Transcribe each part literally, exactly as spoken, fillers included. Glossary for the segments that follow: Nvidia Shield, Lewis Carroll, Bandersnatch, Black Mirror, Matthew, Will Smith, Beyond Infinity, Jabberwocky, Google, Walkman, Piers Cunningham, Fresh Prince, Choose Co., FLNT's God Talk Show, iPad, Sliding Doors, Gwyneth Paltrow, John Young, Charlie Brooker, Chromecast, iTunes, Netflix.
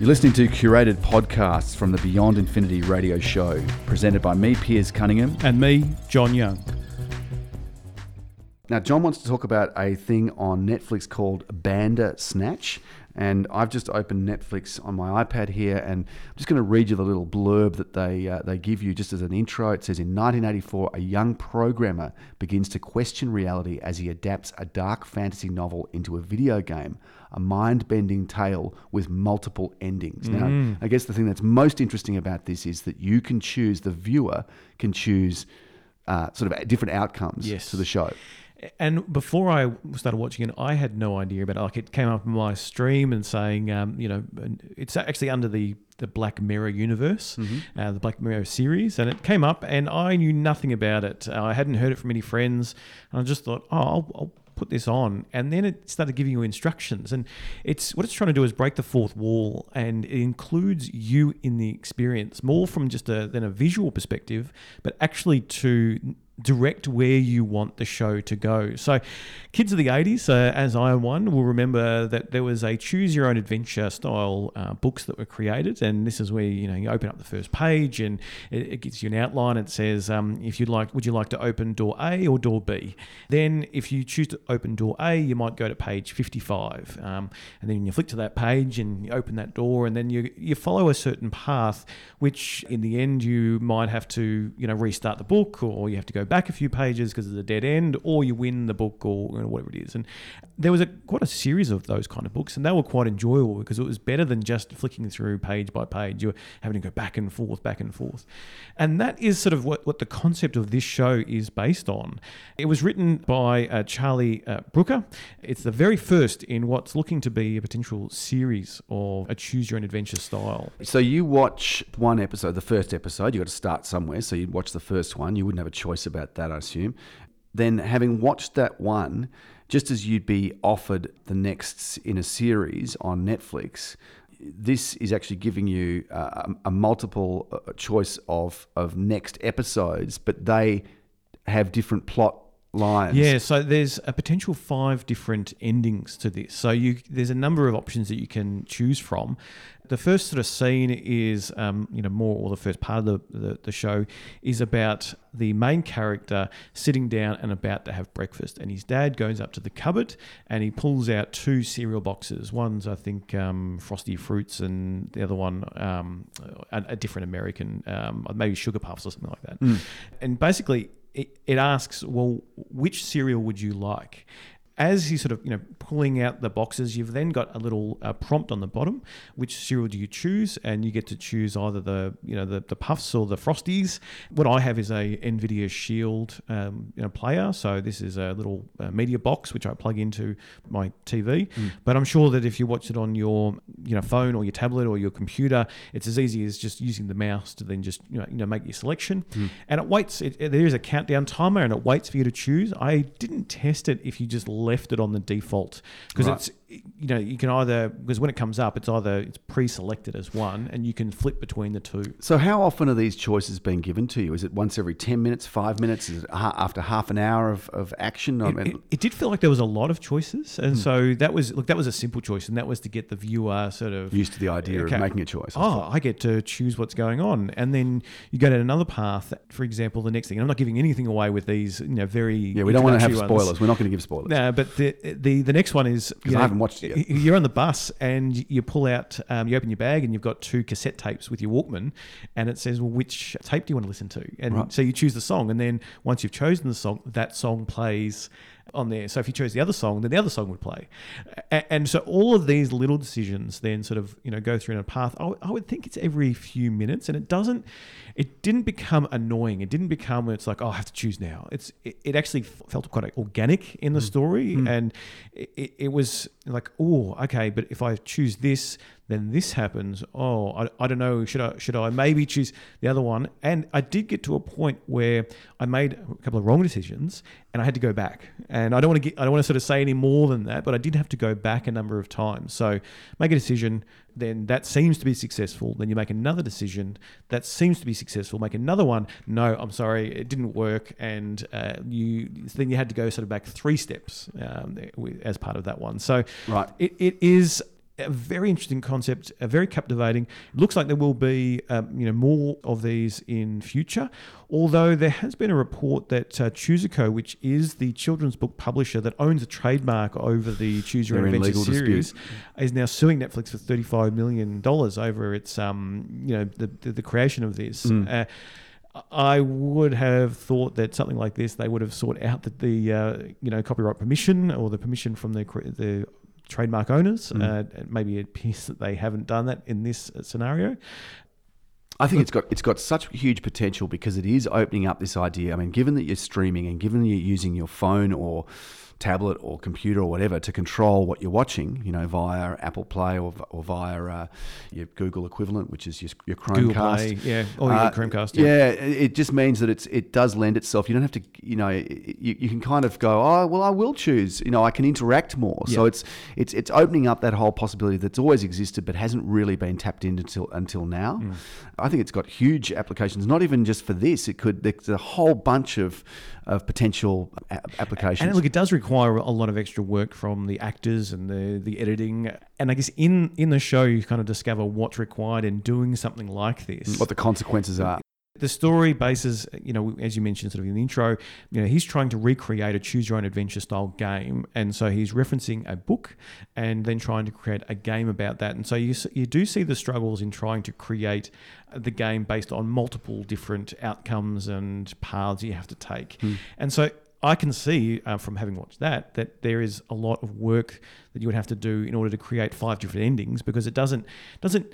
You're listening to curated podcasts from the Beyond Infinity radio show, presented by me, Piers Cunningham. And me, John Young. Now, John wants to talk about a thing on Netflix called Bandersnatch. And I've just opened Netflix on my iPad here, and I'm just going to read you the little blurb that they uh, they give you just as an intro. It says, in nineteen eighty-four, a young programmer begins to question reality as he adapts a dark fantasy novel into a video game, a mind-bending tale with multiple endings. Mm. Now, I guess the thing that's most interesting about this is that you can choose, the viewer can choose uh, sort of different outcomes yes. to the show. And before I started watching it, I had no idea about it. Like, it came up in my stream and saying, um, you know, it's actually under the, the Black Mirror universe, mm-hmm. uh, the Black Mirror series. And it came up and I knew nothing about it. Uh, I hadn't heard it from any friends. And I just thought, oh, I'll, I'll put this on. And then it started giving you instructions. And it's what it's trying to do is break the fourth wall, and it includes you in the experience, more from just a, than a visual perspective, but actually to direct where you want the show to go. So kids of the eighties, uh, as I one, will remember that there was a choose your own adventure style uh, books that were created. And this is where, you know, you open up the first page and it, it gives you an outline. It says, um, if you'd like, would you like to open door A or door B? Then if you choose to open door A, you might go to page fifty-five. Um, and then you flick to that page and you open that door, and then you, you follow a certain path, which in the end you might have to, you know, restart the book, or you have to go back a few pages because it's a dead end, or you win the book, or you know, whatever it is. And there was a quite a series of those kind of books, and they were quite enjoyable because it was better than just flicking through page by page. You're having to go back and forth, back and forth. And that is sort of what, what the concept of this show is based on. It was written by uh, Charlie uh, Brooker. It's the very first in what's looking to be a potential series of a choose your own adventure style. So you watch one episode, the first episode, you got to start somewhere. So you'd watch the first one. You wouldn't have a choice about that, I assume. Then, having watched that one, just as you'd be offered the next in a series on Netflix, this is actually giving you a, a multiple choice of of next episodes, but they have different plot lines. Yeah, so there's a potential five different endings to this. So you there's a number of options that you can choose from. The first sort of scene is, um, you know, more, or the first part of the, the, the show is about the main character sitting down and about to have breakfast. And his dad goes up to the cupboard and he pulls out two cereal boxes. One's, I think, um, Frosty Fruits, and the other one, um, a, a different American, um, maybe Sugar Puffs or something like that. Mm. And basically it, it asks, well, which cereal would you like? As he's sort of, you know, pulling out the boxes, you've then got a little uh, prompt on the bottom. Which cereal do you choose? And you get to choose either the, you know, the, the Puffs or the Frosties. What I have is a Nvidia Shield, um, you know, player. So this is a little uh, media box which I plug into my T V. Mm. But I'm sure that if you watch it on your, you know, phone or your tablet or your computer, it's as easy as just using the mouse to then just, you know, you know make your selection. Mm. And it waits. It, it, there is a countdown timer, and it waits for you to choose. I didn't test it if you just left it on the default, because right. it's, you know, you can either, because when it comes up, it's either it's pre-selected as one, and you can flip between the two. So how often are these choices being given to you? Is it once every ten minutes, five minutes? Is it after half an hour of, of action? It, I mean, it, it did feel like there was a lot of choices, and hmm. so that was look that was a simple choice, and that was to get the viewer sort of used to the idea okay, of making a choice. I oh thought. I get to choose what's going on. And then you go to another path, for example, the next thing, and I'm not giving anything away with these, you know, very yeah we don't want to have spoilers ones. We're not going to give spoilers. No, but the the, the next one is, because I haven't watched it yet. You're on the bus and you pull out, um, you open your bag and you've got two cassette tapes with your Walkman, and it says, well, which tape do you want to listen to? And right. so you choose the song, and then once you've chosen the song, that song plays on there. So if you chose the other song, then the other song would play. And so all of these little decisions then sort of, you know, go through in a path. I would think it's every few minutes, and it doesn't, it didn't become annoying. It didn't become where it's like, oh, I have to choose now. It's, it actually felt quite organic in the mm. story. Mm. And it, it was like, oh, okay, but if I choose this, then this happens. Oh, I, I don't know. Should I should I maybe choose the other one? And I did get to a point where I made a couple of wrong decisions, and I had to go back. And I don't want to get, I don't want to sort of say any more than that, but I did have to go back a number of times. So make a decision, then that seems to be successful. Then you make another decision that seems to be successful. Make another one. No, I'm sorry, it didn't work. And uh, you then you had to go sort of back three steps um, as part of that one. So right. it, it is. a very interesting concept, uh, very captivating. It looks like there will be um, you know, more of these in future, although there has been a report that uh, Choose Co., which is the children's book publisher that owns a trademark over the Choose Your Own Adventure series, dispute. is now suing Netflix for thirty-five million dollars over its um, you know the, the, the creation of this. Mm. Uh, I would have thought that something like this, they would have sought out the, the uh, you know copyright permission or the permission from the the trademark owners. Mm. Uh, maybe it appears that they haven't done that in this scenario. I think it's got it's got such huge potential because it is opening up this idea. I mean, given that you're streaming and given you're using your phone or tablet or computer or whatever to control what you're watching, you know, via Apple Play or or via uh, your Google equivalent, which is your, your Chromecast. Google Play, yeah, or uh, your Chromecast. Yeah. yeah, it just means that it's it does lend itself. You don't have to, you know, you, you can kind of go, oh, well, I will choose. You know, I can interact more. Yeah. So it's it's it's opening up that whole possibility that's always existed but hasn't really been tapped into until until now. Mm. I think it's got huge applications. Not even just for this. It could there's a whole bunch of of potential a- applications. And look, it does require require a lot of extra work from the actors and the the editing, and I guess in in the show you kind of discover what's required in doing something like this, what the consequences are. The story bases, you know, as you mentioned sort of in the intro, you know, he's trying to recreate a choose your own adventure style game. And so he's referencing a book and then trying to create a game about that. And so you you do see the struggles in trying to create the game based on multiple different outcomes and paths you have to take. Mm. And so I can see uh, from having watched that that there is a lot of work that you would have to do in order to create five different endings, because it doesn't doesn't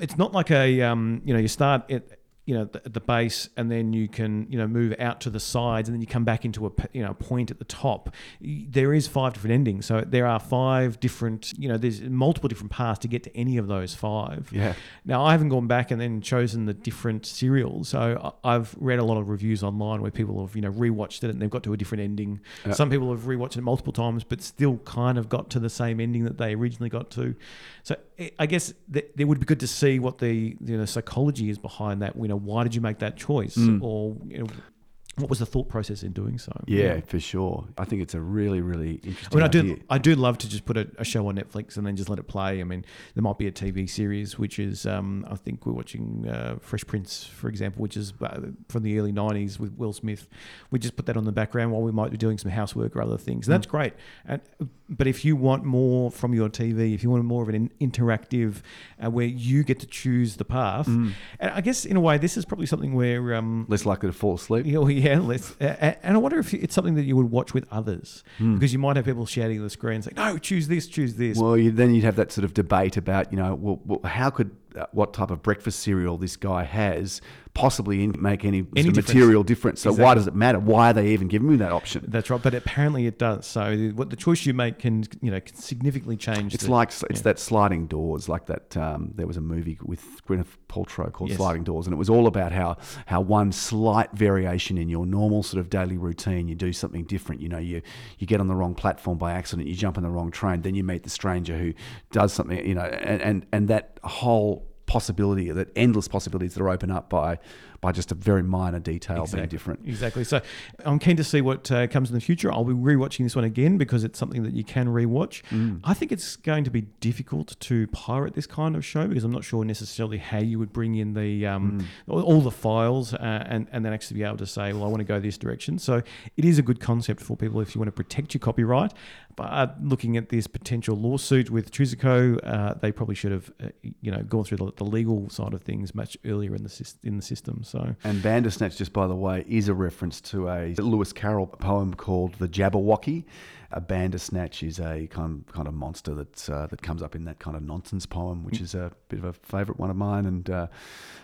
it's not like a um, you know you start at you know the, the base and then you can you know move out to the sides and then you come back into a you know a point at the top. There is five different endings, so there are five different you know there's multiple different paths to get to any of those five. Yeah. Now I haven't gone back and then chosen the different serials, so I've read a lot of reviews online where people have you know rewatched it and they've got to a different ending. Yeah. Some people have rewatched it multiple times but still kind of got to the same ending that they originally got to. So I guess th- it would be good to see what the you know psychology is behind that. You know, why did you make that choice? Mm. Or you know, what was the thought process in doing so? Yeah, yeah, for sure. I think it's a really, really interesting I mean, I idea. do, I do love to just put a, a show on Netflix and then just let it play. I mean, there might be a T V series, which is, um, I think we're watching uh, Fresh Prince, for example, which is from the early nineties with Will Smith. We just put that on the background while we might be doing some housework or other things. And that's mm. great. And, but if you want more from your T V, if you want more of an interactive uh, where you get to choose the path, mm. and I guess in a way this is probably something where... Um, less likely to fall asleep. You know, yeah, less, uh, and I wonder if it's something that you would watch with others, mm. because you might have people shouting at the screen saying, no, choose this, choose this. Well, you, then you'd have that sort of debate about, you know, well, well how could... what type of breakfast cereal this guy has possibly make any, any difference. material difference. So exactly. Why does it matter? Why are they even giving me that option? That's right. But apparently it does. So what the choice you make can, you know, can significantly change. It's the, like, it's yeah. that Sliding Doors, like that. Um, there was a movie with Gwyneth Paltrow called yes. Sliding Doors. And it was all about how, how one slight variation in your normal sort of daily routine, you do something different. You know, you, you get on the wrong platform by accident, you jump on the wrong train, then you meet the stranger who does something, you know, and, and, and that whole possibility, that endless possibilities that are opened up by by just a very minor detail exactly. being different. Exactly. So I'm keen to see what uh, comes in the future. I'll be rewatching this one again because it's something that you can rewatch. Mm. I think it's going to be difficult to pirate this kind of show because I'm not sure necessarily how you would bring in the um, mm. all the files uh, and, and then actually be able to say, well, I want to go this direction. So it is a good concept for people if you want to protect your copyright. But looking at this potential lawsuit with Choose Co., uh, they probably should have, uh, you know, gone through the, the legal side of things much earlier in the in the system. So and Bandersnatch, just by the way, is a reference to a Lewis Carroll poem called "The Jabberwocky." A Bandersnatch is a kind of, kind of monster that uh, that comes up in that kind of nonsense poem, which is a bit of a favourite one of mine. And uh,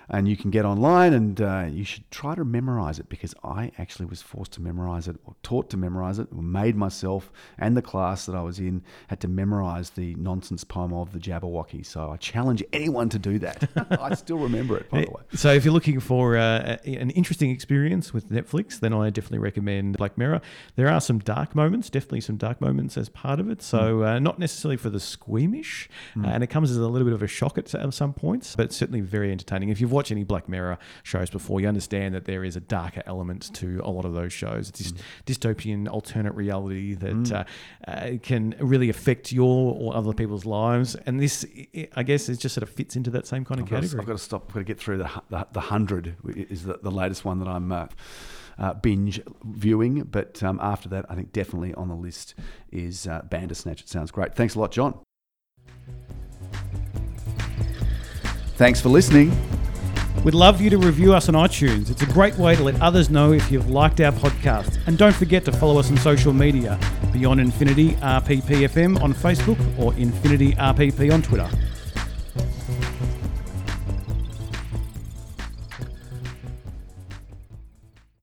and you can get online and uh, you should try to memorise it, because I actually was forced to memorise it, or taught to memorise it, or made myself and the class that I was in had to memorise the nonsense poem of the Jabberwocky. So I challenge anyone to do that. I still remember it, by the way. So if you're looking for uh, an interesting experience with Netflix, then I definitely recommend Black Mirror. There are some dark moments, definitely some and dark moments as part of it. So uh, not necessarily for the squeamish, mm. uh, and it comes as a little bit of a shock at some points, but it's certainly very entertaining. If you've watched any Black Mirror shows before, you understand that there is a darker element to a lot of those shows. It's this mm. dystopian alternate reality that mm. uh, uh, can really affect your or other people's lives. And this, I guess, is just sort of fits into that same kind of I've category. Got to, I've got to stop. I've got to get through the the, the hundred is the, the latest one that I'm... Uh, Uh, binge viewing, but um, after that I think definitely on the list is uh, Bandersnatch. It sounds great. Thanks a lot, John. Thanks for listening. We'd love you to review us on iTunes. It's a great way to let others know if you've liked our podcast. And don't forget to follow us on social media, Beyond Infinity R P P F M on Facebook or Infinity R P P on Twitter.